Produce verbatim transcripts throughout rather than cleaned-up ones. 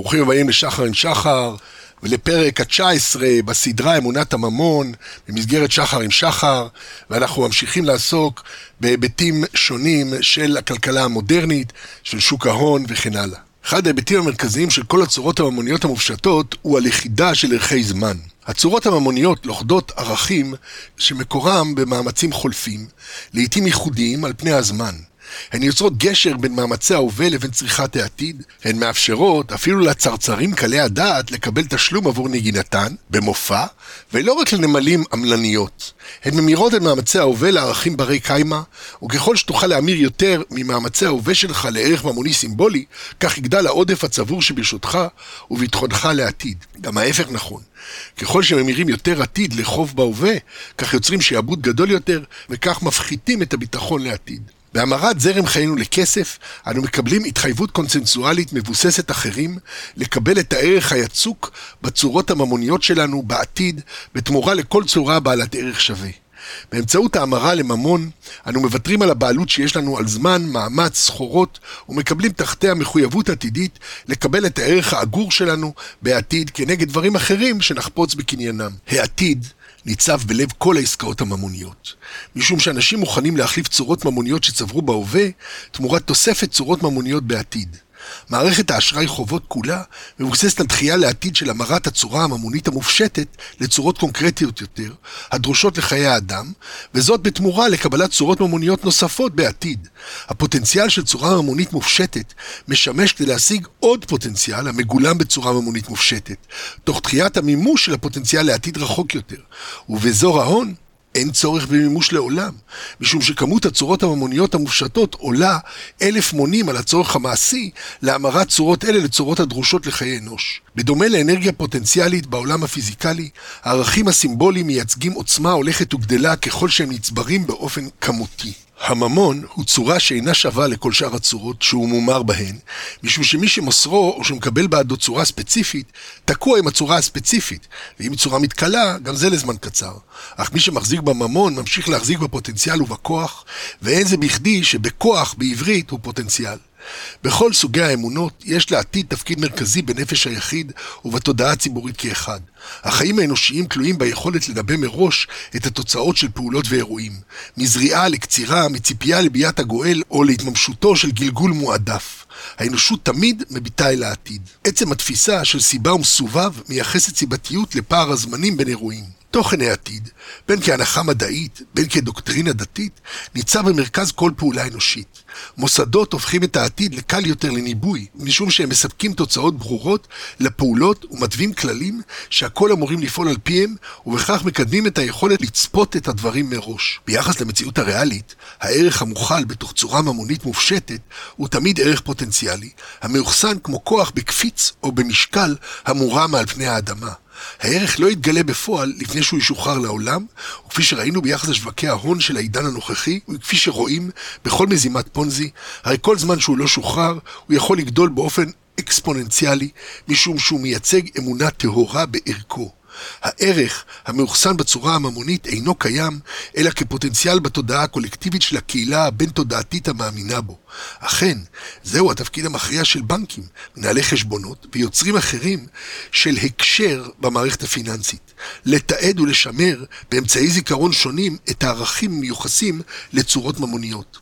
ברוכים הבאים לשחר עם שחר ולפרק ה-תשע עשרה בסדרה אמונת הממון במסגרת שחר עם שחר, ואנחנו ממשיכים לעסוק בהיבטים שונים של הכלכלה המודרנית, של שוק ההון וכן הלאה. אחד ההיבטים המרכזיים של כל הצורות הממוניות המופשטות הוא הלכידה של ערכי זמן. הצורות הממוניות לוכדות ערכים שמקורם במאמצים חולפים, לעתים ייחודיים על פני הזמן. הן יוצרות גשר בין מאמצי ההווה לבין צריכת העתיד, הן מאפשרות אפילו לצרצרים קלי הדעת לקבל תשלום עבור נגינתן, במופע, ולא רק לנמלים עמלניות. הן ממירות את מאמצי ההווה לערכים ברי קיימה, וככל שתוכל להמיר יותר ממאמצי ההווה שלך לערך ממוני סימבולי, כך יגדל העודף הצבור שברשותך וביטחונך לעתיד. גם ההפך נכון. ככל שממירים יותר עתיד לחוב בהווה, כך יוצרים שיעבוד גדול יותר, וכך מפחיתים את הביטחון לעתיד. בהמרת זרם חיינו לכסף, אנו מקבלים התחייבות קונצנזואלית מבוססת אחרים, לקבל את הערך היצוק בצורות הממוניות שלנו בעתיד, בתמורה לכל צורה בעלת ערך שווה. באמצעות ההמרה לממון, אנו מוותרים על הבעלות שיש לנו על זמן, מאמץ, סחורות, ומקבלים תחתיה מחויבות עתידית לקבל את הערך האגור שלנו בעתיד, כנגד דברים אחרים שנחפוץ בקניינם. העתיד ניצב בלב כל העסקאות הממוניות, משום שאנשים מוכנים להחליף צורות ממוניות שצברו בהווה, תמורת תוספת צורות ממוניות בעתיד. מערכת האשראי חובות כולה מבוססת על דחייה לעתיד של המרת הצורה הממונית המופשטת לצורות קונקרטיות יותר, הדרושות לחיי האדם, וזאת בתמורה לקבלת צורות ממוניות נוספות בעתיד. הפוטנציאל של צורה ממונית מופשטת משמש כדי להשיג עוד פוטנציאל המגולם בצורה ממונית מופשטת, תוך דחיית המימוש של הפוטנציאל לעתיד רחוק יותר, ובאזור ההון אין צורך במימוש לעולם, משום שכמות הצורות הממוניות המופשטות עולה אלף מונים על הצורך המעשי להמרת צורות אלה לצורות הדרושות לחיי אנוש. בדומה לאנרגיה פוטנציאלית בעולם הפיזיקלי, הערכים הסימבוליים מייצגים עוצמה הולכת וגדלה ככל שהם נצברים באופן כמותי. הממון הוא צורה שאינה שווה לכל שאר הצורות שהוא מומר בהן, משום שמי שמוסרו או שמקבל בעדו צורה ספציפית, תקוע עם הצורה הספציפית, ואם צורה מתקלה, גם זה לזמן קצר. אך מי שמחזיק בממון ממשיך להחזיק בפוטנציאל ובכוח, ואין זה בכדי שבכוח בעברית הוא פוטנציאל. בכל סוגי האמונות יש לעתיד תפקיד מרכזי בנפש היחיד ובתודעה הציבורית כאחד. החיים האנושיים תלויים ביכולת לנבא מראש את התוצאות של פעולות ואירועים, מזריעה לקצירה, מציפייה לביאת הגואל או להתממשותו של גלגול מועדף. האנושות תמיד מביטה אל העתיד. עצם התפיסה של סיבה ומסובב מייחסת סיבתיות לפער הזמנים בין אירועים. תוכן העתיד, בין כהנחה מדעית, בין כדוקטרינה דתית, ניצב במרכז כל פעולה אנושית. מוסדות הופכים את העתיד לקל יותר לניבוי, משום שהם מספקים תוצאות ברורות לפעולות ומתווים כללים שהכל אמורים לפעול על פיהם, ובכך מקדמים את היכולת לצפות את הדברים מראש. ביחס למציאות הריאלית, הערך המוכל בתוך צורה ממונית מופשטת הוא תמיד ערך פוטנציאלי, המאוחסן כמו כוח בקפיץ או במשקל המורם על פני האדמה. הערך לא יתגלה בפועל לפני שהוא ישוחרר לעולם, וכפי שראינו ביחס לשווקי ההון של העידן הנוכחי, וכפי שרואים בכל מזימת פונזי, הרי כל זמן שהוא לא שוחרר, הוא יכול לגדול באופן אקספוננציאלי, משום שהוא מייצג אמונה טהורה בערכו. הערך המאוחסן בצורה הממונית אינו קיים, אלא כפוטנציאל בתודעה הקולקטיבית של הקהילה הבין-תודעתית המאמינה בו. אכן, זהו התפקיד המכריע של בנקים, מנהלי חשבונות ויוצרים אחרים של הקשר במערכת הפיננסית, לתעד ולשמר באמצעי זיכרון שונים את הערכים מיוחסים לצורות ממוניות.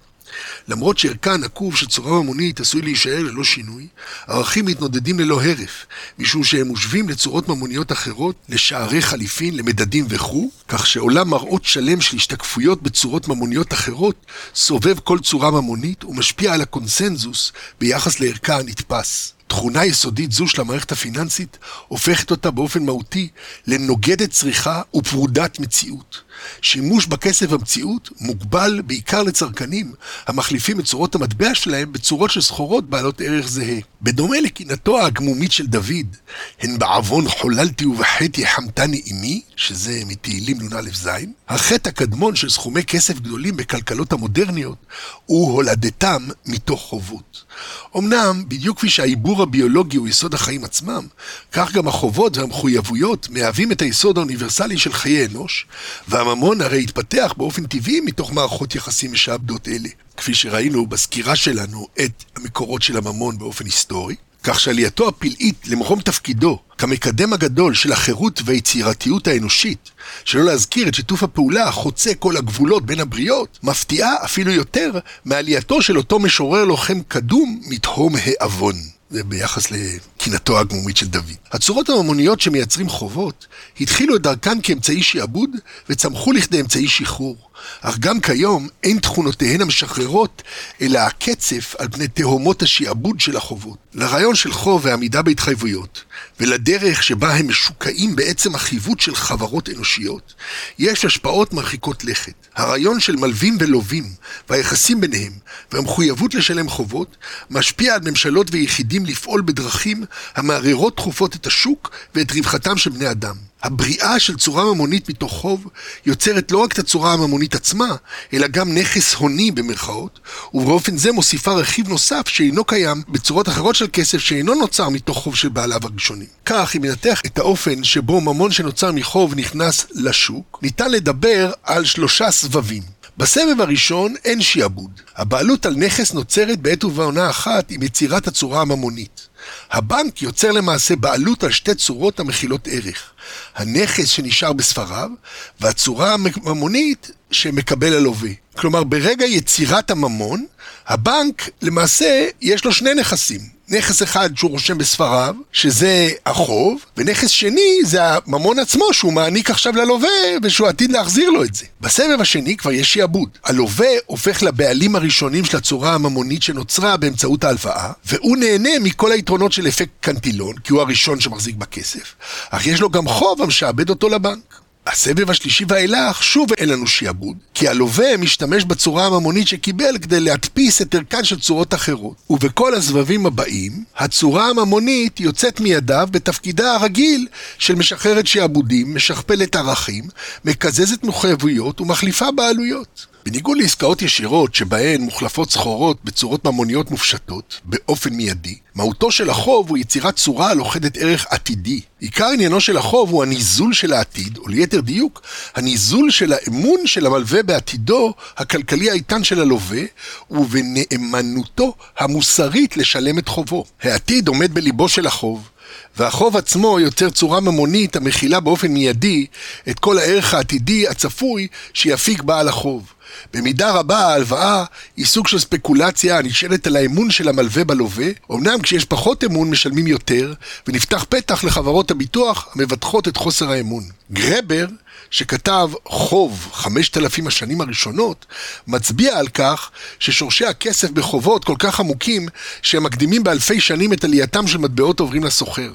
למרות שערכה הנקוב של צורה ממונית עשוי להישאר ללא שינוי, ערכים מתנודדים ללא הרף, משום שהם מושבים לצורות ממוניות אחרות, לשערי חליפין, למדדים וכו', כך שעולם מראות שלם של השתקפויות בצורות ממוניות אחרות, סובב כל צורה ממונית ומשפיע על הקונסנזוס ביחס לערכה הנתפס. תכונה יסודית זו של המערכת הפיננסית הופכת אותה באופן מהותי לנוגדת צריכה ופרודת מציאות. שימוש בכסף המציאות מוגבל בעיקר לצרכנים המחליפים את צורות המטבע שלהם בצורות של סחורות בעלות ערך זהה. בדומה לקינתו ההגמומית של דוד, הן בעוון חוללתי ובחטי חמתני אימי, שזה מתהילים נון א' זין, החטא הקדמון של סכומי כסף גדולים בכלכלות המודרניות הוא הולדתם מתוך חובות. אמנם בדיוק כפי שהעיבור הביולוגי הוא יסוד החיים עצמם, כך גם החובות והמחויבויות מהווים את היסוד האוניברסלי של חיי אנוש, והממון הרי התפתח באופן טבעי מתוך מערכות יחסים משעבדות אלה, כפי שראינו בסקירה שלנו את המקורות של הממון באופן היסטורי. כך שעלייתו הפלאית למקום תפקידו, כמקדם הגדול של החירות והיצירתיות האנושית, שלא להזכיר את שיתוף הפעולה החוצה כל הגבולות בין הבריות, מפתיעה אפילו יותר מעלייתו של אותו משורר לוחם קדום מתהום העוון. זה ביחס לקינתו הגמומית של דוד. הצורות הממוניות שמייצרים חובות התחילו את דרכן כאמצעי שיעבוד וצמחו לכדי אמצעי שחרור. אך גם כיום אין תכונותיהן המשחררות אלא הקצף על פני תהומות השיעבוד של החובות. לרעיון של חוב והעמידה בהתחייבויות ולדרך שבה הם משוקעים בעצם החיוות של חברות אנושיות יש השפעות מרחיקות לכת. הרעיון של מלווים ולובים והיחסים ביניהם והמחויבות לשלם חובות משפיע על ממשלות ויחידים לפעול בדרכים המערערות תכופות את השוק ואת רווחתם של בני אדם. הבריאה של צורה ממונית מתוך חוב יוצרת לא רק את הצורה הממונית עצמה, אלא גם נכס הוני במרכאות, ובאופן זה מוסיפה רכיב נוסף שאינו קיים בצורות אחרות של כסף שאינו נוצר מתוך חוב של בעליו הראשונים. כך, אם ננתח את האופן שבו ממון שנוצר מחוב נכנס לשוק, ניתן לדבר על שלושה סבבים. בסבב הראשון אין שיעבוד. הבעלות על נכס נוצרת בעת ובעונה אחת עם יצירת הצורה הממונית. הבנק יוצר למעשה בעלות על שתי צורות המכילות ערך. הנכס שנשאר בספריו והצורה הממונית שמקבל הלווה. כלומר, ברגע יצירת הממון, הבנק למעשה יש לו שני נכסים. נכס אחד שהוא רושם בספריו, שזה החוב, ונכס שני זה הממון עצמו שהוא מעניק עכשיו ללווה ושהוא עתיד להחזיר לו את זה. בסבב השני כבר יש שיעבוד. הלווה הופך לבעלים הראשונים של הצורה הממונית שנוצרה באמצעות ההלוואה, והוא נהנה מכל היתרונות של אפקט קנטילון, כי הוא הראשון שמחזיק בכסף. אך יש לו גם חוב המשעבד אותו לבנק. הסבב השלישי והילך שוב אין לנו שיעבוד, כי הלווה משתמש בצורה הממונית שקיבל כדי להדפיס את ערכן של צורות אחרות. ובכל הסבבים הבאים, הצורה הממונית יוצאת מידיו בתפקידה הרגיל של משחררת שיעבודים, משכפלת ערכים, מקזזת מחויבויות ומחליפה בעלויות. בניגוד לעסקאות ישירות שבהן מוחלפות סחורות בצורות ממוניות מופשטות, באופן מיידי, מהותו של החוב הוא יצירת צורה לוכדת ערך עתידי. עיקר עניינו של החוב הוא הניזול של העתיד, או ליתר דיוק, הניזול של האמון של המלווה בעתידו הכלכלי האיתן של הלווה, ובנאמנותו המוסרית לשלם את חובו. העתיד עומד בליבו של החוב, והחוב עצמו יוצר צורה ממונית המכילה באופן מיידי את כל הערך העתידי הצפוי שיפיק בעל החוב. במידה רבה ההלוואה היא סוג של ספקולציה הנשענת על האמון של המלווה בלווה, אמנם כשיש פחות אמון משלמים יותר, ונפתח פתח לחברות הביטוח המבטחות את חוסר האמון. גרבר, שכתב חוב חמשת אלפים השנים הראשונות, מצביע על כך ששורשי הכסף בחובות כל כך עמוקים שהם מקדימים באלפי שנים את עלייתם של מטבעות עוברים לסוחר.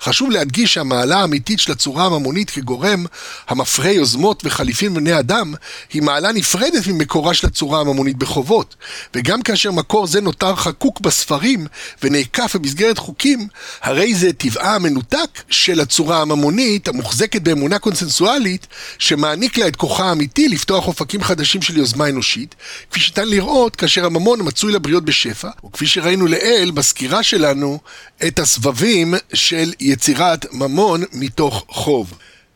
חשוב להדגיש שהמעלה האמיתית של הצורה הממונית כגורם המפרה יוזמות וחליפים בני אדם היא מעלה נפרדת ממקורה של הצורה הממונית בחובות, וגם כאשר מקור זה נותר חקוק בספרים ונעקף במסגרת חוקים, הרי זה טבעה המנותק של הצורה הממונית המוחזקת באמונה קונסנסואלית שמעניק לה את כוחה האמיתי לפתוח אופקים חדשים של יוזמה אנושית, כפי שניתן לראות כאשר הממון מצוי לבריות בשפע, וכפי שראינו לאל בסקירה שלנו את הסבבים של של יצירת ממון מתוך חוב.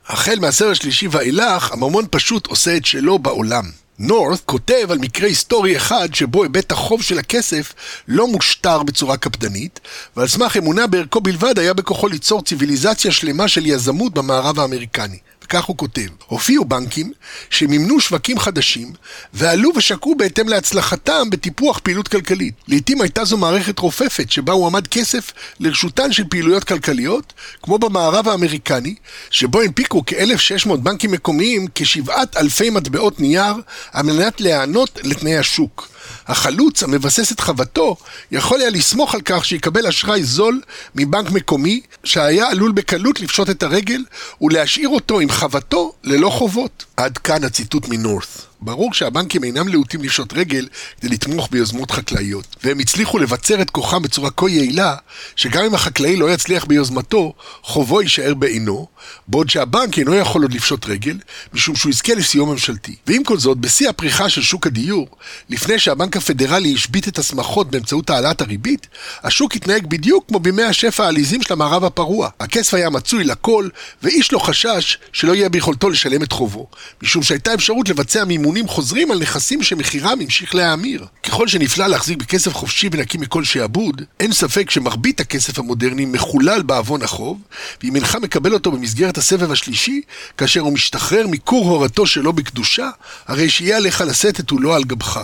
החל מהסבב השלישי ואילך, הממון פשוט עושה את שלו בעולם. נורת כותב על מקרה היסטורי אחד שבו היבט החוב של הכסף לא מושטר בצורה קפדנית, ועל סמך אמונה בערכו בלבד היה בכוחו ליצור ציוויליזציה שלמה של יזמות במערב האמריקני. וכך הוא כותב, הופיעו בנקים שמימנו שווקים חדשים ועלו ושקעו בהתאם להצלחתם בטיפוח פעילות כלכלית. לעתים הייתה זו מערכת רופפת שבה הוא עמד כסף לרשותן של פעילויות כלכליות, כמו במערב האמריקני, שבו הנפיקו כ-אלף ושש מאות בנקים מקומיים כשבעת אלפי מטבעות נייר על מנת להיענות לתנאי השוק. החלוץ המבסס את חוותו יכול היה לסמוך על כך שיקבל אשראי זול מבנק מקומי שהיה עלול בקלות לפשוט את הרגל ולהשאיר אותו עם חוותו ללא חובות. עד כאן הציטוט מנורת'. ברור שהבנקים אינם להוטים לפשוט רגל כדי לתמוך ביוזמות חקלאיות, והם הצליחו לבצר את כוחם בצורה כה יעילה שגם אם החקלאי לא יצליח ביוזמתו, חובו יישאר בעינו, בעוד שהבנק אינו יכול עוד לפשוט רגל משום שהוא יזכה לסיום ממשלתי. ועם כל זאת, בשיא הפריחה של שוק הדיור, לפני שהבנק הפדרלי השביט את הסמכות באמצעות העלאת הריבית, השוק התנהג בדיוק כמו בימי השפע העליזים של המערב הפרוע. הכסף היה מצוי לכל ואיש לא חשש שלא יהיה ביכולתו לשלם את חובו, משום שהייתה אפשרות לבצע מימון מימונים חוזרים על נכסים שמחירם המשיך להאמיר. ככל שנפלא להחזיק בכסף חופשי ונקי מכל שעבוד, אין ספק שמרבית הכסף המודרני מחולל בעוון החוב, ואם אינך מקבל אותו במסגרת הסבב השלישי, כאשר הוא משתחרר מכור הורתו שלו בקדושה, הרי שיהיה עליך לשאת את עולו על גבך.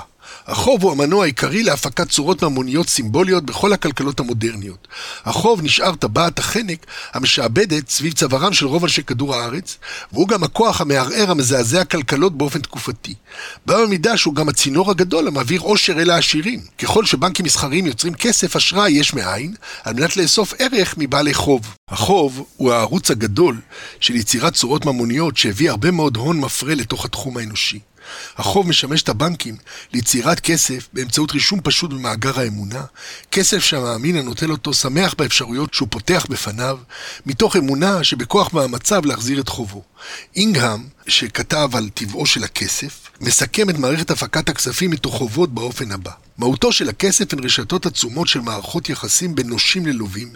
החוב הוא המנוע העיקרי להפקת צורות ממוניות סימבוליות בכל הכלכלות המודרניות. החוב נשאר טבעת החנק המשעבדת סביב צווארם של רוב אנשי כדור הארץ, והוא גם הכוח המערער המזעזע כלכלות באופן תקופתי. במידה שהוא גם הצינור הגדול המעביר עושר אל העשירים. ככל שבנקים מסחריים יוצרים כסף אשראי יש מאין, על מנת לאסוף ערך מבעלי חוב. החוב הוא הערוץ הגדול של יצירת צורות ממוניות שהביא הרבה מאוד הון מפרה לתוך התחום האנושי. החוב משמש את הבנקים ליצירת כסף באמצעות רישום פשוט במאגר האמונה, כסף שהמאמין הנוטל אותו שמח באפשרויות שהוא פותח בפניו, מתוך אמונה שבכוח מאמציו להחזיר את חובו. אינגהם, שכתב על טבעו של הכסף, מסכם את מערכת הפקת הכספים מתוך חובות באופן הבא. מהותו של הכסף הן רשתות עצומות של מערכות יחסים בין נושים ללווים,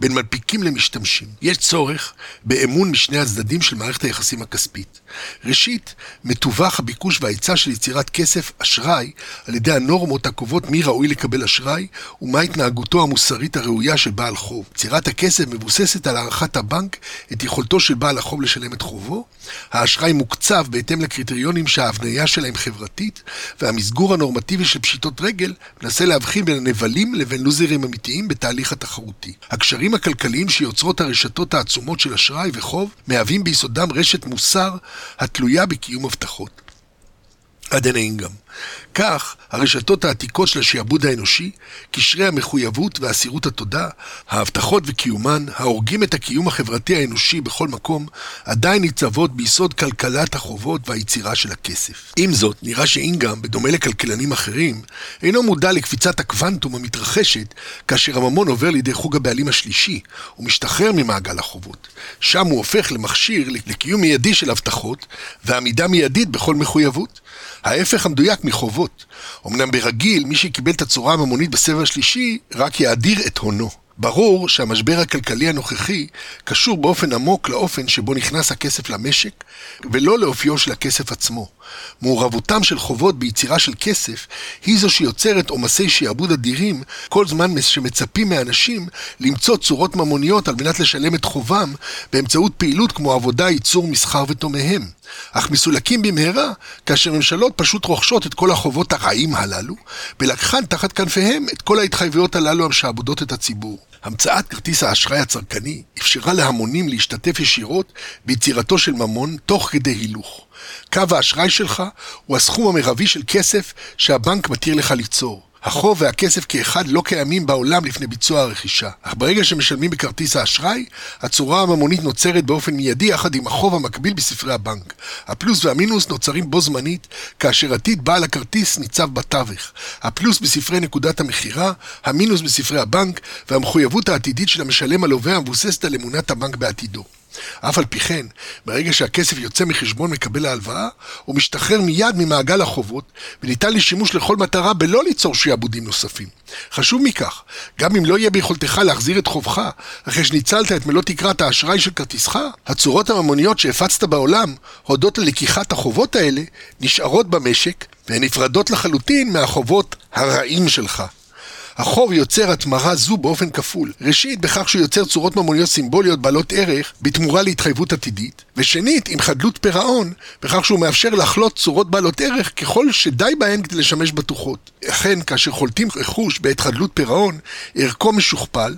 בין מנפיקים למשתמשים. יש צורך באמון משני הצדדים של מערכת היחסים הכספית. ראשית, מטווח הביקוש וההיצע של יצירת כסף אשראי על ידי הנורמות הקובעות מי ראוי לקבל אשראי ומה התנהגותו המוסרית הראויה של בעל חוב. יצירת הכסף מבוססת על הערכת הבנק את יכולתו של בעל החוב לשלם את חובו. האשראי מוקצב בהתאם לקריטריונים שההבניה שלהם חברתית, והמסגור הנורמטיבי של פשיטות רגל מנסה להבחין בין הנבלים לבין לוזרים אמיתיים בתהליך התחרותי. הקשרים הכלכליים שיוצרות הרשתות העצומות של אשראי וחוב מהווים ביסודם רשת מוסר התלויה בקיום הבטחות. עדן אינגהם. כך, הרשתות העתיקות של השיעבוד האנושי, קשרי המחויבות והסירות התודה, ההבטחות וקיומן, ההורגים את הקיום החברתי האנושי בכל מקום, עדיין ניצבות ביסוד כלכלת החובות והיצירה של הכסף. עם זאת, נראה שאינגהם, בדומה לכלכלנים אחרים, אינו מודע לקפיצת הקוונטום המתרחשת, כאשר הממון עובר לידי חוג הבעלים השלישי, ומשתחרר ממעגל החובות. שם הוא הופך למכשיר לקיום מיידי של הבטחות, ועמידה מיידית בכל מחויבות. ההפך המדויק מחובות. אמנם ברגיל, מי שקיבל את הצורה הממונית בסבב השלישי, רק יאדיר את הונו. ברור שהמשבר הכלכלי הנוכחי קשור באופן עמוק לאופן שבו נכנס הכסף למשק, ולא לאופיו של הכסף עצמו. מעורבותם של חובות ביצירה של כסף היא זו שיוצרת עומסי שיעבוד אדירים כל זמן שמצפים מאנשים למצוא צורות ממוניות על מנת לשלם את חובם באמצעות פעילות כמו עבודה, ייצור, מסחר ותומהם. אך מסולקים במהרה כאשר ממשלות פשוט רוכשות את כל החובות הרעים הללו ולקחן תחת כנפיהם את כל ההתחייבויות הללו המשעבודות את הציבור. המצאת כרטיס האשראי הצרכני אפשרה להמונים להשתתף ישירות ביצירתו של ממון תוך כדי הילוך. קו האשראי שלך הוא הסכום המרבי של כסף שהבנק מתיר לך ליצור. החוב והכסף כאחד לא קיימים בעולם לפני ביצוע הרכישה. אך ברגע שמשלמים בכרטיס האשראי, הצורה הממונית נוצרת באופן מיידי יחד עם החוב המקביל בספרי הבנק. הפלוס והמינוס נוצרים בו זמנית, כאשר עתיד בעל הכרטיס ניצב בתווך. הפלוס בספרי נקודת המחירה, המינוס בספרי הבנק, והמחויבות העתידית של המשלם הלווה המבוססת על אמונת הבנק בעתידו. אף על פי כן, ברגע שהכסף יוצא מחשבון מקבל ההלוואה, הוא משתחרר מיד ממעגל החובות, וניתן לשימוש לכל מטרה בלא ליצור שיעבודים נוספים. חשוב מכך, גם אם לא יהיה ביכולתך להחזיר את חובך, אחרי שניצלת את מלוא תקרת האשראי של כרטיסך, הצורות הממוניות שהפצת בעולם, הודות ללקיחת החובות האלה, נשארות במשק, והן נפרדות לחלוטין מהחובות הרעים שלך. החוב יוצר התמרה זו באופן כפול. ראשית, בכך שהוא יוצר צורות ממוניות סימבוליות בעלות ערך בתמורה להתחייבות עתידית, ושנית, עם חדלות פירעון, בכך שהוא מאפשר לחלות צורות בעלות ערך ככל שדי בהן כדי לשמש בטוחות. אכן, כאשר חולטים רכוש בעת חדלות פירעון, ערכו משוכפל,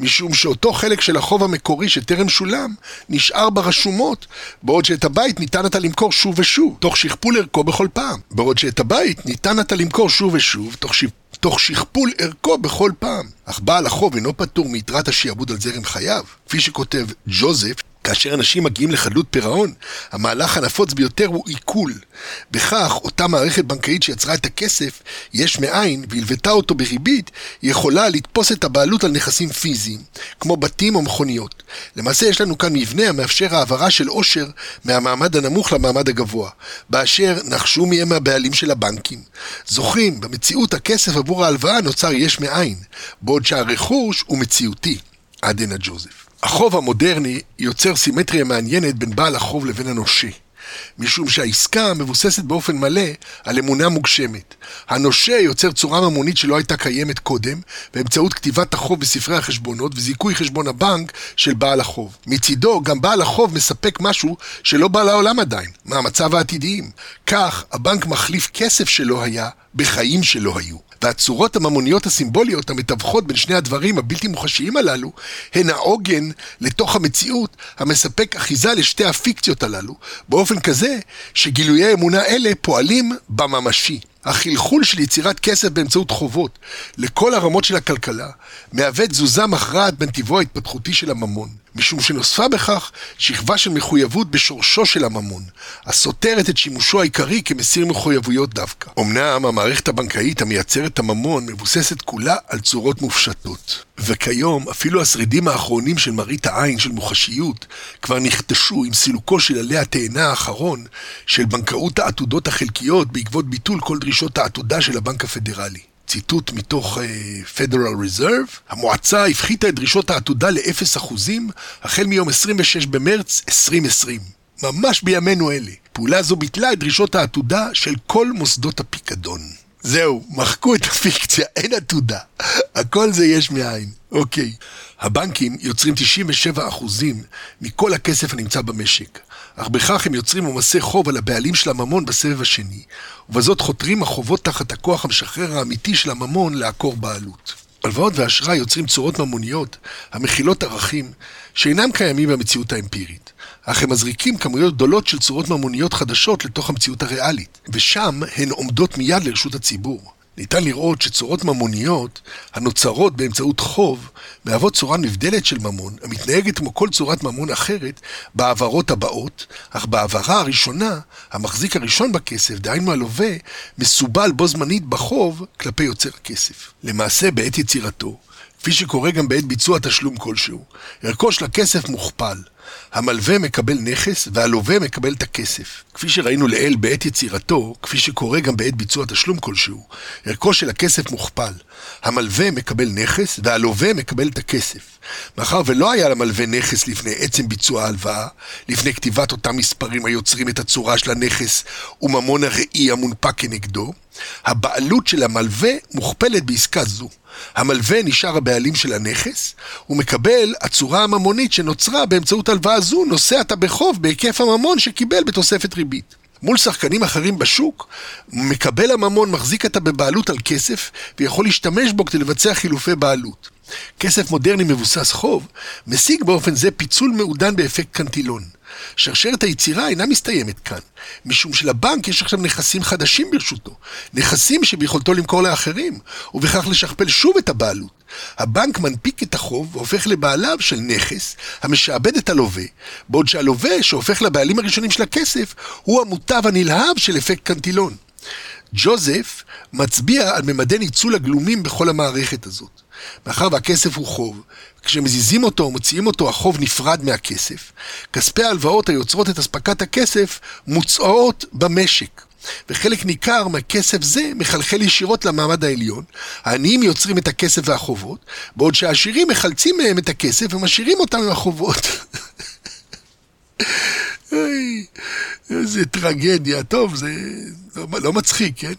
משום שאותו חלק של החוב המקורי שטרם שולם נשאר ברשומות, בעוד שאת הבית ניתן אתה למכור שוב ושוב, תוך שכפול ערכו בכל פעם. בעוד שאת הבית ניתן אתה למכור שוב ושוב, תוך שיפ... תוך שכפול ערכו בכל פעם. אך בעל החוב אינו פטור מיתרת השיעבוד על זרם חייו. כפי שכותב ג'וזף, כאשר אנשים מגיעים לחדלות פירעון, המהלך הנפוץ ביותר הוא עיכול. בכך, אותה מערכת בנקאית שיצרה את הכסף, יש מאין, והלוותה אותו בריבית, היא יכולה לתפוס את הבעלות על נכסים פיזיים, כמו בתים או מכוניות. למעשה יש לנו כאן מבנה המאפשר העברה של עושר מהמעמד הנמוך למעמד הגבוה, באשר נחשו מי הם הבעלים של הבנקים. זוכרים, במציאות הכסף עבור ההלוואה נוצר יש מאין, בעוד שהרכוש הוא מציאותי. עדנה ג'וזף. החוב המודרני יוצר סימטריה מעניינת בין בעל החוב לבין הנושה. משום שהעסקה מבוססת באופן מלא על אמונה מוגשמת. הנושה יוצר צורה ממונית שלא הייתה קיימת קודם, באמצעות כתיבת החוב בספרי החשבונות וזיכוי חשבון הבנק של בעל החוב. מצידו, גם בעל החוב מספק משהו שלא בא לעולם עדיין, מהמצב העתידיים. כך, הבנק מחליף כסף שלא היה בחיים שלא היו. והצורות הממוניות הסימבוליות המתווכות בין שני הדברים הבלתי מוחשיים הללו הן העוגן לתוך המציאות המספק אחיזה לשתי הפיקציות הללו, באופן כזה שגילויי אמונה אלה פועלים בממשי. החלחול של יצירת כסף באמצעות חובות לכל הרמות של הכלכלה מהווה תזוזה מכרעת בין טבעו ההתפתחותי של הממון, משום שנוספה בכך שכבה של מחויבות בשורשו של הממון, הסותרת את שימושו העיקרי כמסיר מחויבויות דווקא. אמנם המערכת הבנקאית המייצרת את הממון מבוססת כולה על צורות מופשטות, וכיום אפילו השרידים האחרונים של מרית העין של מוחשיות כבר נכתשו עם סילוקו של עלי התאנה האחרון של בנקאות העתודות החלקיות בעקבות ביטול כל דרישות העתודה של הבנק הפדרלי. ציטוט מתוך uh, Federal Reserve: המועצה הפחיתה את דרישות העתודה ל-אפס אחוז החל מיום עשרים ושש במרץ עשרים עשרים. ממש בימינו אלה. פעולה זו ביטלה את דרישות העתודה של כל מוסדות הפיקדון. זהו, מחקו את הפיקציה, אין עתודה. הכל זה יש מאין. אוקיי. הבנקים יוצרים תשעים ושבע אחוז מכל הכסף הנמצא במשק. אך בכך הם יוצרים עומסי חוב על הבעלים של הממון בסבב השני, ובזאת חותרים החובות תחת הכוח המשחרר האמיתי של הממון לעקור בעלות. הלוואות והשראה יוצרים צורות ממוניות המכילות ערכים שאינם קיימים במציאות האמפירית, אך הם מזריקים כמויות גדולות של צורות ממוניות חדשות לתוך המציאות הריאלית, ושם הן עומדות מיד לרשות הציבור. ניתן לראות שצורות ממוניות הנוצרות באמצעות חוב מהוות צורה נבדלת של ממון, המתנהגת כמו כל צורת ממון אחרת בעברות הבאות, אך בעברה הראשונה, המחזיק הראשון בכסף, דהיינו הלווה, מסובל בו זמנית בחוב כלפי יוצר הכסף. למעשה בעת יצירתו, כפי שקורה גם בעת ביצוע תשלום כלשהו, ערכו של הכסף מוכפל. המלווה מקבל נכס והלווה מקבל את הכסף. כפי שראינו לאל בעת יצירתו, כפי שקורה גם בעת ביצוע תשלום כלשהו, ערכו של הכסף מוכפל. המלווה מקבל נכס והלווה מקבל את הכסף. מאחר ולא היה למלווה נכס לפני עצם ביצוע ההלוואה, לפני כתיבת אותם מספרים היוצרים את הצורה של הנכס וממון הראי המונפק כנגדו, הבעלות של המלווה מוכפלת בעסקה זו. המלווה נשאר הבעלים של הנכס ומקבל הצורה הממונית שנוצרה באמצעות הלוואה זו נושאת בחוב בהיקף הממון שקיבל בתוספת ריבית. מול שחקנים אחרים בשוק, מקבל הממון מחזיק אתה בבעלות על כסף ויכול להשתמש בו כדי לבצע חילופי בעלות. כסף מודרני מבוסס חוב משיג באופן זה פיצול מעודן באפקט קנטילון. שרשרת היצירה אינה מסתיימת כאן, משום שלבנק יש עכשיו נכסים חדשים ברשותו, נכסים שביכולתו למכור לאחרים, ובכך לשכפל שוב את הבעלות. הבנק מנפיק את החוב והופך לבעליו של נכס המשעבד את הלווה, בעוד שהלווה שהופך לבעלים הראשונים של הכסף הוא המוטב הנלהב של אפקט קנטילון. ג'וזף מצביע על ממדי ניצול הגלומים בכל המערכת הזאת. מאחר והכסף הוא חוב, כשמזיזים אותו או מוציאים אותו, החוב נפרד מהכסף. כספי ההלוואות היוצרות את הספקת הכסף מוצאות במשק, וחלק ניכר מהכסף זה מחלחל ישירות למעמד העליון. העניים יוצרים את הכסף והחובות, בעוד שהעשירים מחלצים מהם את הכסף ומשאירים אותם עם החובות. איזה טרגדיה. טוב, זה לא מצחיק, כן?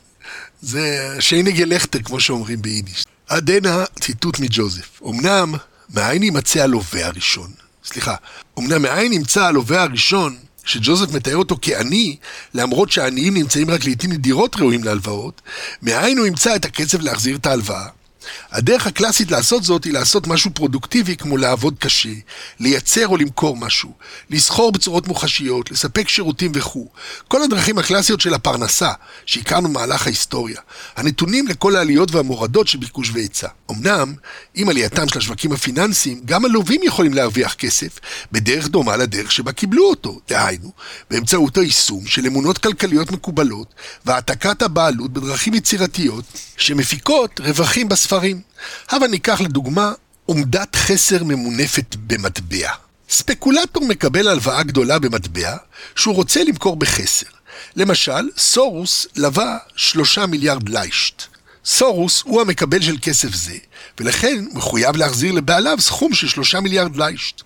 זה שיינגה לכתר, כמו שאומרים ביידיש. עד הנה ציטוט מג'וזף. אמנם מאין ימצא הלווה הראשון, סליחה, אמנם מאין ימצא הלווה הראשון שג'וזף מתאר אותו כעני, למרות שהעניים נמצאים רק לעתים נדירות ראויים להלוואות, מאין הוא ימצא את הכסף להחזיר את ההלוואה? הדרך הקלאסית לעשות זאת היא לעשות משהו פרודוקטיבי, כמו לעבוד קשה, לייצר או למכור משהו, לסחור בצורות מוחשיות, לספק שירותים וכו'. כל הדרכים הקלאסיות של הפרנסה, שהכרנו במהלך ההיסטוריה, הנתונים לכל העליות והמורדות של ביקוש והיצע. אמנם, עם עלייתם של השווקים הפיננסיים, גם הלווים יכולים להרוויח כסף בדרך דומה לדרך שבה קיבלו אותו, דהיינו, באמצעות היישום של אמונות כלכליות מקובלות והעתקת הבעלות בדרכים יצירתיות שמפיקות רווחים בספר. אבל ניקח לדוגמה עומדת חסר ממונפת במטבע. ספקולטור מקבל הלוואה גדולה במטבע שהוא רוצה למכור בחסר. למשל, סורוס לווה שלושה מיליארד ליישט. סורוס הוא המקבל של כסף זה, ולכן מחויב להחזיר לבעליו סכום של שלושה מיליארד ליישט.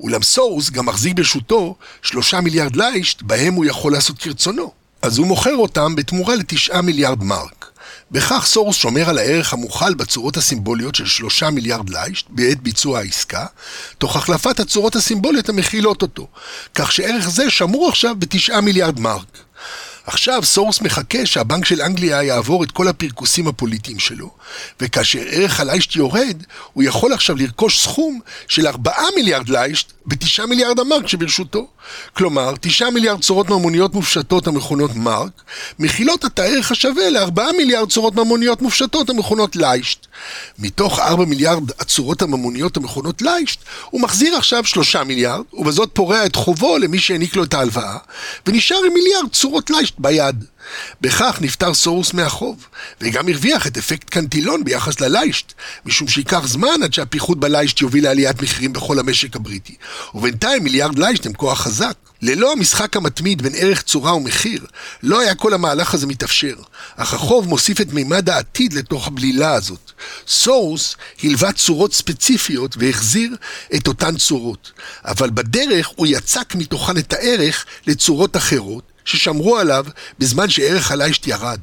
אולם סורוס גם מחזיק ברשותו שלושה מיליארד ליישט, בהם הוא יכול לעשות כרצונו. אז הוא מוכר אותם בתמורה לתשעה מיליארד מרק. בכך סורוס שומר על הערך המוכל בצורות הסימבוליות של שלושה מיליארד ליישט בעת ביצוע העסקה, תוך החלפת הצורות הסימבוליות המכילות אותו, כך שערך זה שמור עכשיו בתשעה מיליארד מרק. עכשיו סורוס מחכה שהבנק של אנגליה יעבור את כל הפרקוסים הפוליטיים שלו, וכאשר ערך הליישט יורד, הוא יכול עכשיו לרכוש סכום של ארבעה מיליארד ליישט ב-תשעה מיליארד המרק שברשותו. כלומר, תשעה מיליארד צורות ממוניות מופשטות המכונות מרק, מכילות את הערך השווה ל-ארבעה מיליארד צורות ממוניות מופשטות המכונות ליישט. מתוך ארבעה מיליארד הצורות הממוניות המכונות ליישט, הוא מחזיר עכשיו שלושה מיליארד, ובזאת פורע את חובו למי שהעניק לו את ההלוואה, ונשאר עם מיליארד צורות ליישט ביד. בכך נפטר סורוס מהחוב, וגם הרוויח את אפקט קנטילון ביחס לליישט, משום שיקח זמן עד שהפיחות בליישט יוביל לעליית מחירים בכל המשק הבריטי, ובינתיים מיליארד ליישט הם כוח חזק. ללא המשחק המתמיד בין ערך צורה ומחיר, לא היה כל המהלך הזה מתאפשר, אך החוב מוסיף את מימד העתיד לתוך הבלילה הזאת. סורוס הלווה צורות ספציפיות והחזיר את אותן צורות, אבל בדרך הוא יצק מתוכן את הערך לצורות אחרות, ששמרו עליו בזמן שערך הליישט ירד,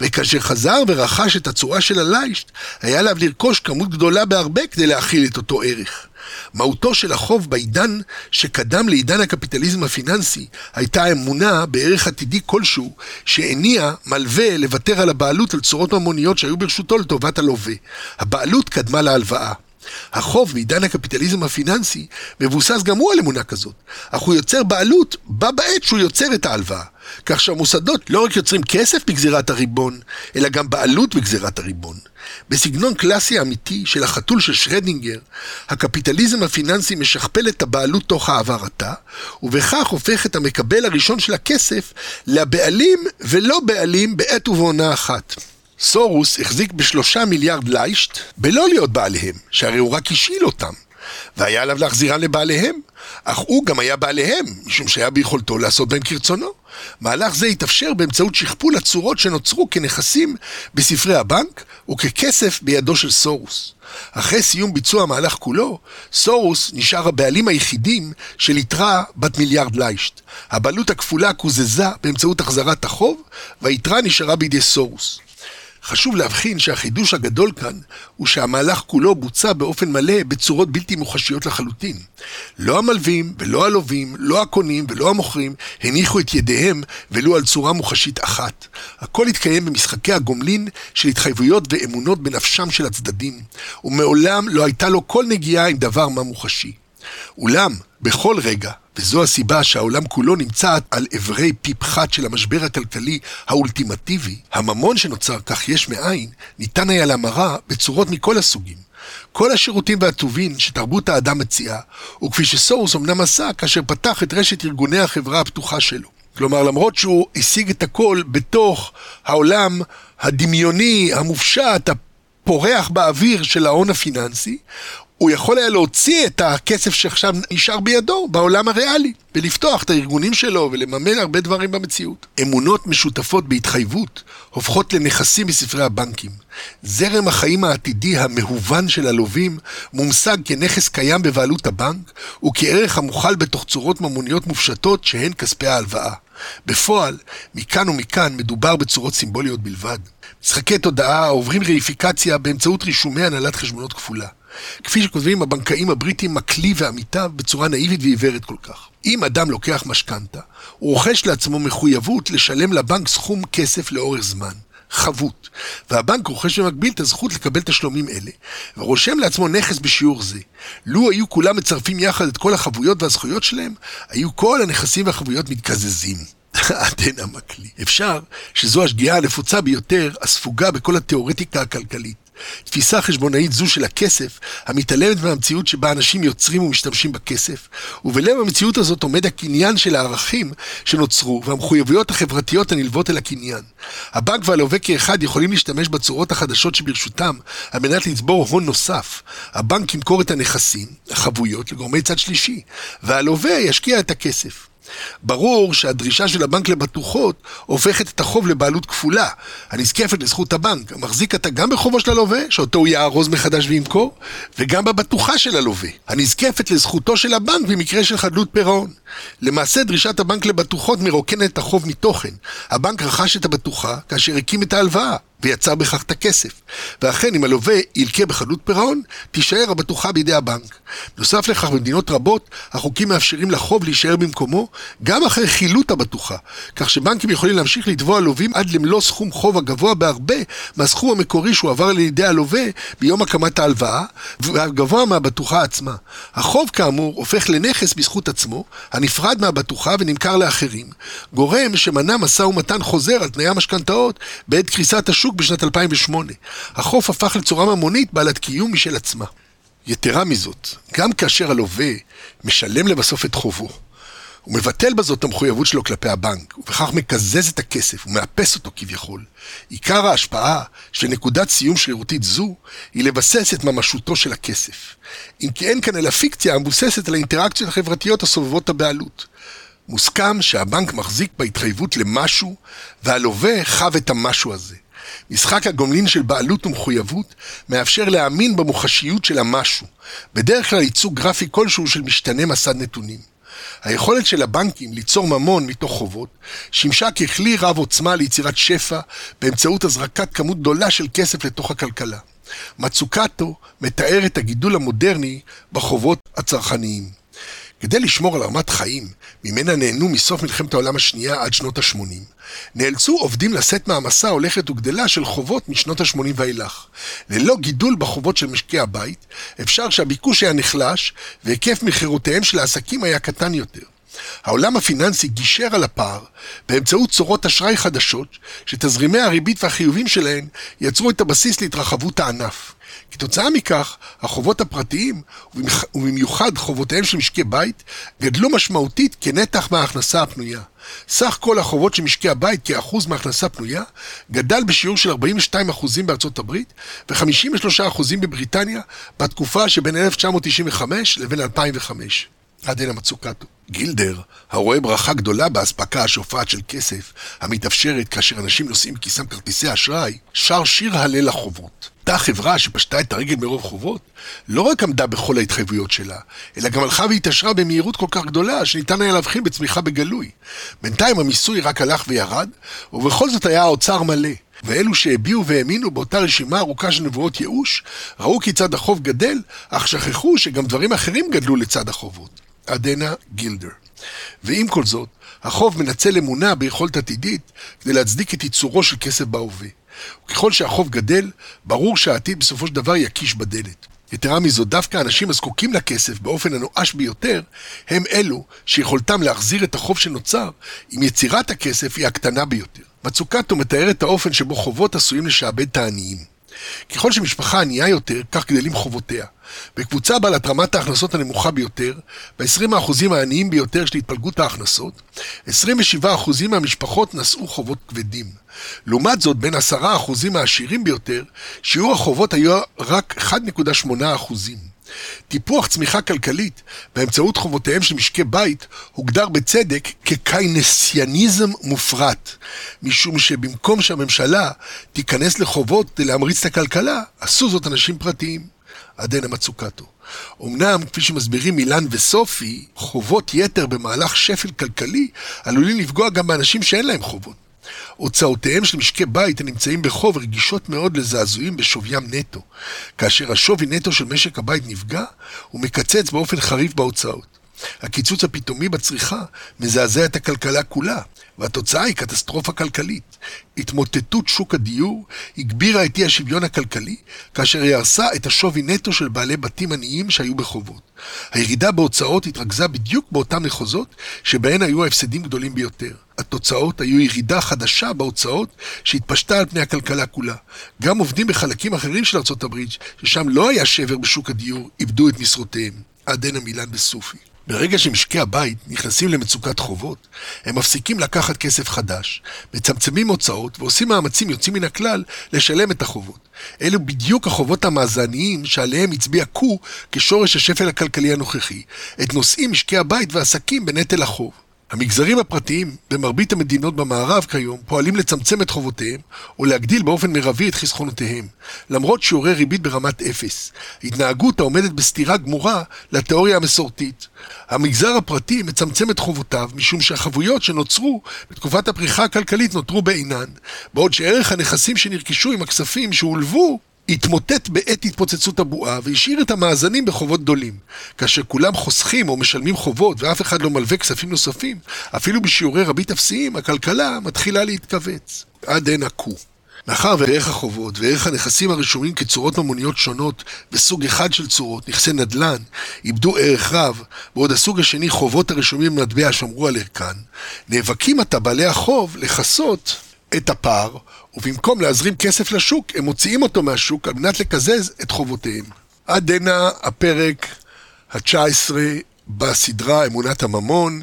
וכאשר חזר ורכש את הצורה של הליישט, היה עליו לרכוש כמות גדולה בהרבה כדי להכיל את אותו ערך. מהותו של החוב בעידן שקדם לעידן הקפיטליזם הפיננסי הייתה אמונה בערך עתידי כלשהו שהניע מלווה לוותר על הבעלות על צורות ממוניות שהיו ברשותו לטובת הלווה. הבעלות קדמה להלוואה. החוב בעידן הקפיטליזם הפיננסי מבוסס גם הוא על אמונה כזאת, אך הוא יוצר בעלות בה בעת שהוא יוצר את ההלוואה, כך שהמוסדות לא רק יוצרים כסף בגזירת הריבון, אלא גם בעלות בגזירת הריבון. בסגנון קלאסי אמיתי של החתול של שרדינגר, הקפיטליזם הפיננסי משכפל את הבעלות תוך העברתה, ובכך הופך את המקבל הראשון של הכסף לבעלים ולא בעלים בעת ובעונה אחת. סורוס החזיק בשלושה מיליארד ליישט בלא להיות בעליהם, שהרי הוא רק השאיל אותם, והיה עליו להחזירם לבעליהם, אך הוא גם היה בעליהם, משום שהיה ביכולתו לעשות בהם כרצונו. מהלך זה התאפשר באמצעות שכפול הצורות שנוצרו כנכסים בספרי הבנק וככסף בידו של סורוס. אחרי סיום ביצוע המהלך כולו, סורוס נשאר הבעלים היחידים של יתרה בת מיליארד ליישט. הבעלות הכפולה קוזזה באמצעות החזרת החוב, והיתרה נשארה בידי סורוס. חשוב להבחין שהחידוש הגדול כאן הוא שהמהלך כולו בוצע באופן מלא בצורות בלתי מוחשיות לחלוטין. לא המלווים ולא הלווים, לא הקונים ולא המוכרים הניחו את ידיהם ולו על צורה מוחשית אחת. הכל התקיים במשחקי הגומלין של התחייבויות ואמונות בנפשם של הצדדים, ומעולם לא הייתה לו כל נגיעה עם דבר מה מוחשי. אולם, בכל רגע, וזו הסיבה שהעולם כולו נמצא על עברי פי פחת של המשבר הכלכלי האולטימטיבי, הממון שנוצר כך יש מאין, ניתן היה להמרה בצורות מכל הסוגים. כל השירותים והטובין שתרבות האדם מציעה, וכפי שסורוס אמנם עשה כאשר פתח את רשת ארגוני החברה הפתוחה שלו. כלומר, למרות שהוא השיג את הכל בתוך העולם הדמיוני, המופשט, הפורח באוויר של ההון הפיננסי, הוא יכול היה להוציא את הכסף שעכשיו נשאר בידו בעולם הריאלי, ולפתוח את הארגונים שלו ולממן הרבה דברים במציאות. אמונות משותפות בהתחייבות הופכות לנכסים בספרי הבנקים. זרם החיים העתידי המהוון של הלווים מומשג כנכס קיים בבעלות הבנק, וכערך המוכל בתוך צורות ממוניות מופשטות שהן כספי ההלוואה. בפועל, מכאן ומכאן מדובר בצורות סימבוליות בלבד. משחקי תודעה עוברים ראיפיקציה באמצעות רישומי הנהלת חשבונות כפולה. כפי שכותבים הבנקאים הבריטים מקלי ועמיתיו בצורה נאיבית ועיוורת כל כך. אם אדם לוקח משכנתה, הוא רוכש לעצמו מחויבות לשלם לבנק סכום כסף לאורך זמן, חבות, והבנק רוכש במקביל את הזכות לקבל תשלומים אלה, ורושם לעצמו נכס בשיעור זה. לו היו כולם מצרפים יחד את כל החבויות והזכויות שלהם, היו כל הנכסים והחבויות מתקזזים. עדן המקלי. אפשר שזו השגיאה הנפוצה ביותר, הספוגה בכל התיאורטיקה הכלכלית. תפיסה חשבונאית זו של הכסף המתעלמת מהמציאות שבה אנשים יוצרים ומשתמשים בכסף, ובלב המציאות הזאת עומד הקניין של הערכים שנוצרו והמחויבויות החברתיות הנלוות אל הקניין. הבנק והלווה כאחד יכולים להשתמש בצורות החדשות שברשותם על מנת לצבור הון נוסף. הבנק ימכור את הנכסים, החבויות, לגורמי צד שלישי, והלווה ישקיע את הכסף. ברור שהדרישה של הבנק לבטוחות הופכת את החוב לבעלות כפולה, הנזקפת לזכות הבנק. המחזיק אתה גם בחובו של הלווה, שאותו הוא יארוז מחדש וימכור, וגם בבטוחה של הלווה, הנזקפת לזכותו של הבנק במקרה של חדלות פירעון. למעשה דרישת הבנק לבטוחות מרוקנת את החוב מתוכן. הבנק רכש את הבטוחה כאשר הקים את ההלוואה, ויצר בכך את הכסף. ואכן, אם הלווה ילקה בחדלות פירעון, תישאר הבטוחה בידי הבנק. נוסף לכך, במדינות רבות, החוקים מאפשרים לחוב להישאר במקומו, גם אחרי חילוט הבטוחה, כך שבנקים יכולים להמשיך לתבוע הלווים עד למלוא סכום חוב הגבוה בהרבה מהסכום המקורי שהוא עבר לידי הלווה ביום הקמת ההלוואה, והגבוה מהבטוחה עצמה. החוב, כאמור, הופך לנכס בזכות עצמו, הנפרד מהבטוחה ונמכר לאחרים. גורם שמנע משא ומתן חוזר על תנאי המשכנתאות בעת קריסת השוק בשנת אלפיים ושמונה. החוב הפך לצורה ממונית בעלת קיום משל עצמה. יתרה מזאת, גם כאשר הלווה משלם לבסוף את חובו, הוא מבטל בזאת את המחויבות שלו כלפי הבנק, ובכך מקזז את הכסף, הוא מאפס אותו כביכול. עיקר ההשפעה של נקודת סיום שרירותית זו, היא לבסס את ממשותו של הכסף. אם כי אין כאן אלא פיקציה המבוססת על האינטראקציות החברתיות הסובבות הבעלות. מוסכם שהבנק מחזיק בהתחייבות למשהו, והלווה חב את המשהו הזה. משחק הגומלין של בעלות ומחויבות מאפשר להאמין במוחשיות של המשהו, בדרך כלל ייצוג גרפי כלשהו של משתנה מסד נתונים. היכולת של הבנקים ליצור ממון מתוך חובות שימשה ככלי רב עוצמה ליצירת שפע באמצעות הזרקת כמות גדולה של כסף לתוך הכלכלה. מצוקטו מתאר את הגידול המודרני בחובות הצרכניים. כדי לשמור על רמת חיים, ממנה נהנו מסוף מלחמת העולם השנייה עד שנות ה-שמונים, נאלצו עובדים לשאת מהמסה הולכת וגדלה של חובות משנות ה-שמונים ואילך. ללא גידול בחובות של משקי הבית, אפשר שהביקוש היה נחלש, והיקף מחירותיהם של העסקים היה קטן יותר. העולם הפיננסי גישר על הפער באמצעות צורות אשראי חדשות, שתזרימי הריבית והחיובים שלהן יצרו את הבסיס להתרחבות הענף. כתוצאה מכך, החובות הפרטיים, ובמיוחד חובותיהם של משקי בית, גדלו משמעותית כנתח מההכנסה הפנויה. סך כל החובות של משקי הבית כאחוז מההכנסה הפנויה, גדל בשיעור של ארבעים ושתיים אחוז בארצות הברית, ו-חמישים ושלושה אחוז בבריטניה, בתקופה שבין אלף תשע מאות תשעים וחמש לבין אלפיים וחמש. עד אין המצוקתו. גילדר, הרואה ברכה גדולה בהספקה השופעת של כסף, המתאפשרת כאשר אנשים נוסעים בכיסם כרטיסי אשראי, שר שיר הלל לחובות. אותה חברה שפשטה את הרגל מרוב חובות, לא רק עמדה בכל ההתחייבויות שלה, אלא גם הלכה והתעשרה במהירות כל כך גדולה, שניתן היה להבחין בצמיחה בגלוי. בינתיים המיסוי רק הלך וירד, ובכל זאת היה האוצר מלא. ואלו שהביאו והאמינו באותה רשימה ארוכה של נבואות ייאוש, ראו כי צד החוב גדל, אך שכחו שגם דברים אחרים גדלו לצד החובות. עדנה גילדר. ועם כל זאת, החוב מנצל אמונה ביכולת עתידית כדי להצדיק את ייצורו של כסף בהווה. וככל שהחוב גדל, ברור שהעתיד בסופו של דבר יקיש בדלת. יתרה מזו, דווקא האנשים הזקוקים לכסף באופן הנואש ביותר, הם אלו שיכולתם להחזיר את החוב שנוצר, אם יצירת הכסף היא הקטנה ביותר. מצוקתו מתאר את האופן שבו חובות עשויים לשעבד את העניים. ככל שמשפחה ענייה יותר, כך גדלים חובותיה. בקבוצה בעלת רמת ההכנסות הנמוכה ביותר, ב-עשרים אחוז העניים ביותר של התפלגות ההכנסות, עשרים ושבעה אחוז מהמשפחות נשאו חובות כבדים. לעומת זאת, בין עשרה אחוז העשירים ביותר, שיעור החובות היה רק אחד נקודה שמונה אחוז. טיפוח צמיחה כלכלית באמצעות חובותיהם של משקי בית הוגדר בצדק כקייניסיאניזם מופרט, משום שבמקום שהממשלה תיכנס לחובות כדי להמריץ את הכלכלה, עשו זאת אנשים פרטיים. עדנה מצוקתו. אמנם, כפי שמסבירים אילן וסופי, חובות יתר במהלך שפל כלכלי עלולים לפגוע גם באנשים שאין להם חובות. הוצאותיהם של משקי בית הנמצאים בחוב רגישות מאוד לזעזועים בשוויים נטו. כאשר השווי נטו של משק הבית נפגע, הוא מקצץ באופן חריף בהוצאות. הקיצוץ הפתאומי בצריכה מזעזע את הכלכלה כולה, והתוצאה היא קטסטרופה כלכלית. התמוטטות שוק הדיור הגבירה את אי השוויון הכלכלי, כאשר היא הרסה את השווי נטו של בעלי בתים עניים שהיו בחובות. הירידה בהוצאות התרכזה בדיוק באותם מחוזות שבהן היו ההפסדים גדולים ביותר. התוצאות היו ירידה חדשה בהוצאות שהתפשטה על פני הכלכלה כולה. גם עובדים בחלקים אחרים של ארצות הברית, ששם לא היה שבר בשוק הדיור, איבדו את משרותיהם. עדנה מילן בסופי. ברגע שמשקי הבית נכנסים למצוקת חובות, הם מפסיקים לקחת כסף חדש, מצמצמים הוצאות ועושים מאמצים יוצאים מן הכלל לשלם את החובות. אלו בדיוק החובות המאזניים שעליהם הצביע קו כשורש השפל הכלכלי הנוכחי, את נושאים משקי הבית והעסקים בנטל החוב. המגזרים הפרטיים במרבית המדינות במערב כיום פועלים לצמצם את חובותיהם או להגדיל באופן מרבי את חסכונותיהם, למרות שיעורי ריבית ברמת אפס. התנהגות העומדת בסתירה גמורה לתיאוריה המסורתית. המגזר הפרטי מצמצם את חובותיו משום שהחבויות שנוצרו בתקופת הפריחה הכלכלית נותרו בעינן, בעוד שערך הנכסים שנרכשו עם הכספים שהולוו התמוטט בעת התפוצצות הבועה והשאיר את המאזנים בחובות גדולים. כאשר כולם חוסכים או משלמים חובות ואף אחד לא מלווה כספים נוספים, אפילו בשיעורי רבית אפסיים, הכלכלה מתחילה להתכווץ. עד אין עקו. מאחר וערך החובות וערך הנכסים הרשומים כצורות ממוניות שונות בסוג אחד של צורות, נכסי נדל"ן, איבדו ערך רב, בעוד הסוג השני חובות הרשומים במטבע שמרו על ערכן, נאבקים את בעלי החוב לחסות את הפער, ובמקום להזרים כסף לשוק, הם מוציאים אותו מהשוק על מנת לקזז את חובותיהם. עד הנה הפרק ה-תשע עשרה בסדרה אמונת הממון.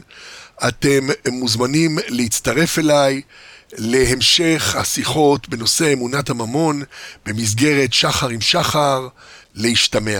אתם מוזמנים להצטרף אליי להמשך השיחות בנושא אמונת הממון במסגרת שחר עם שחר. להשתמע.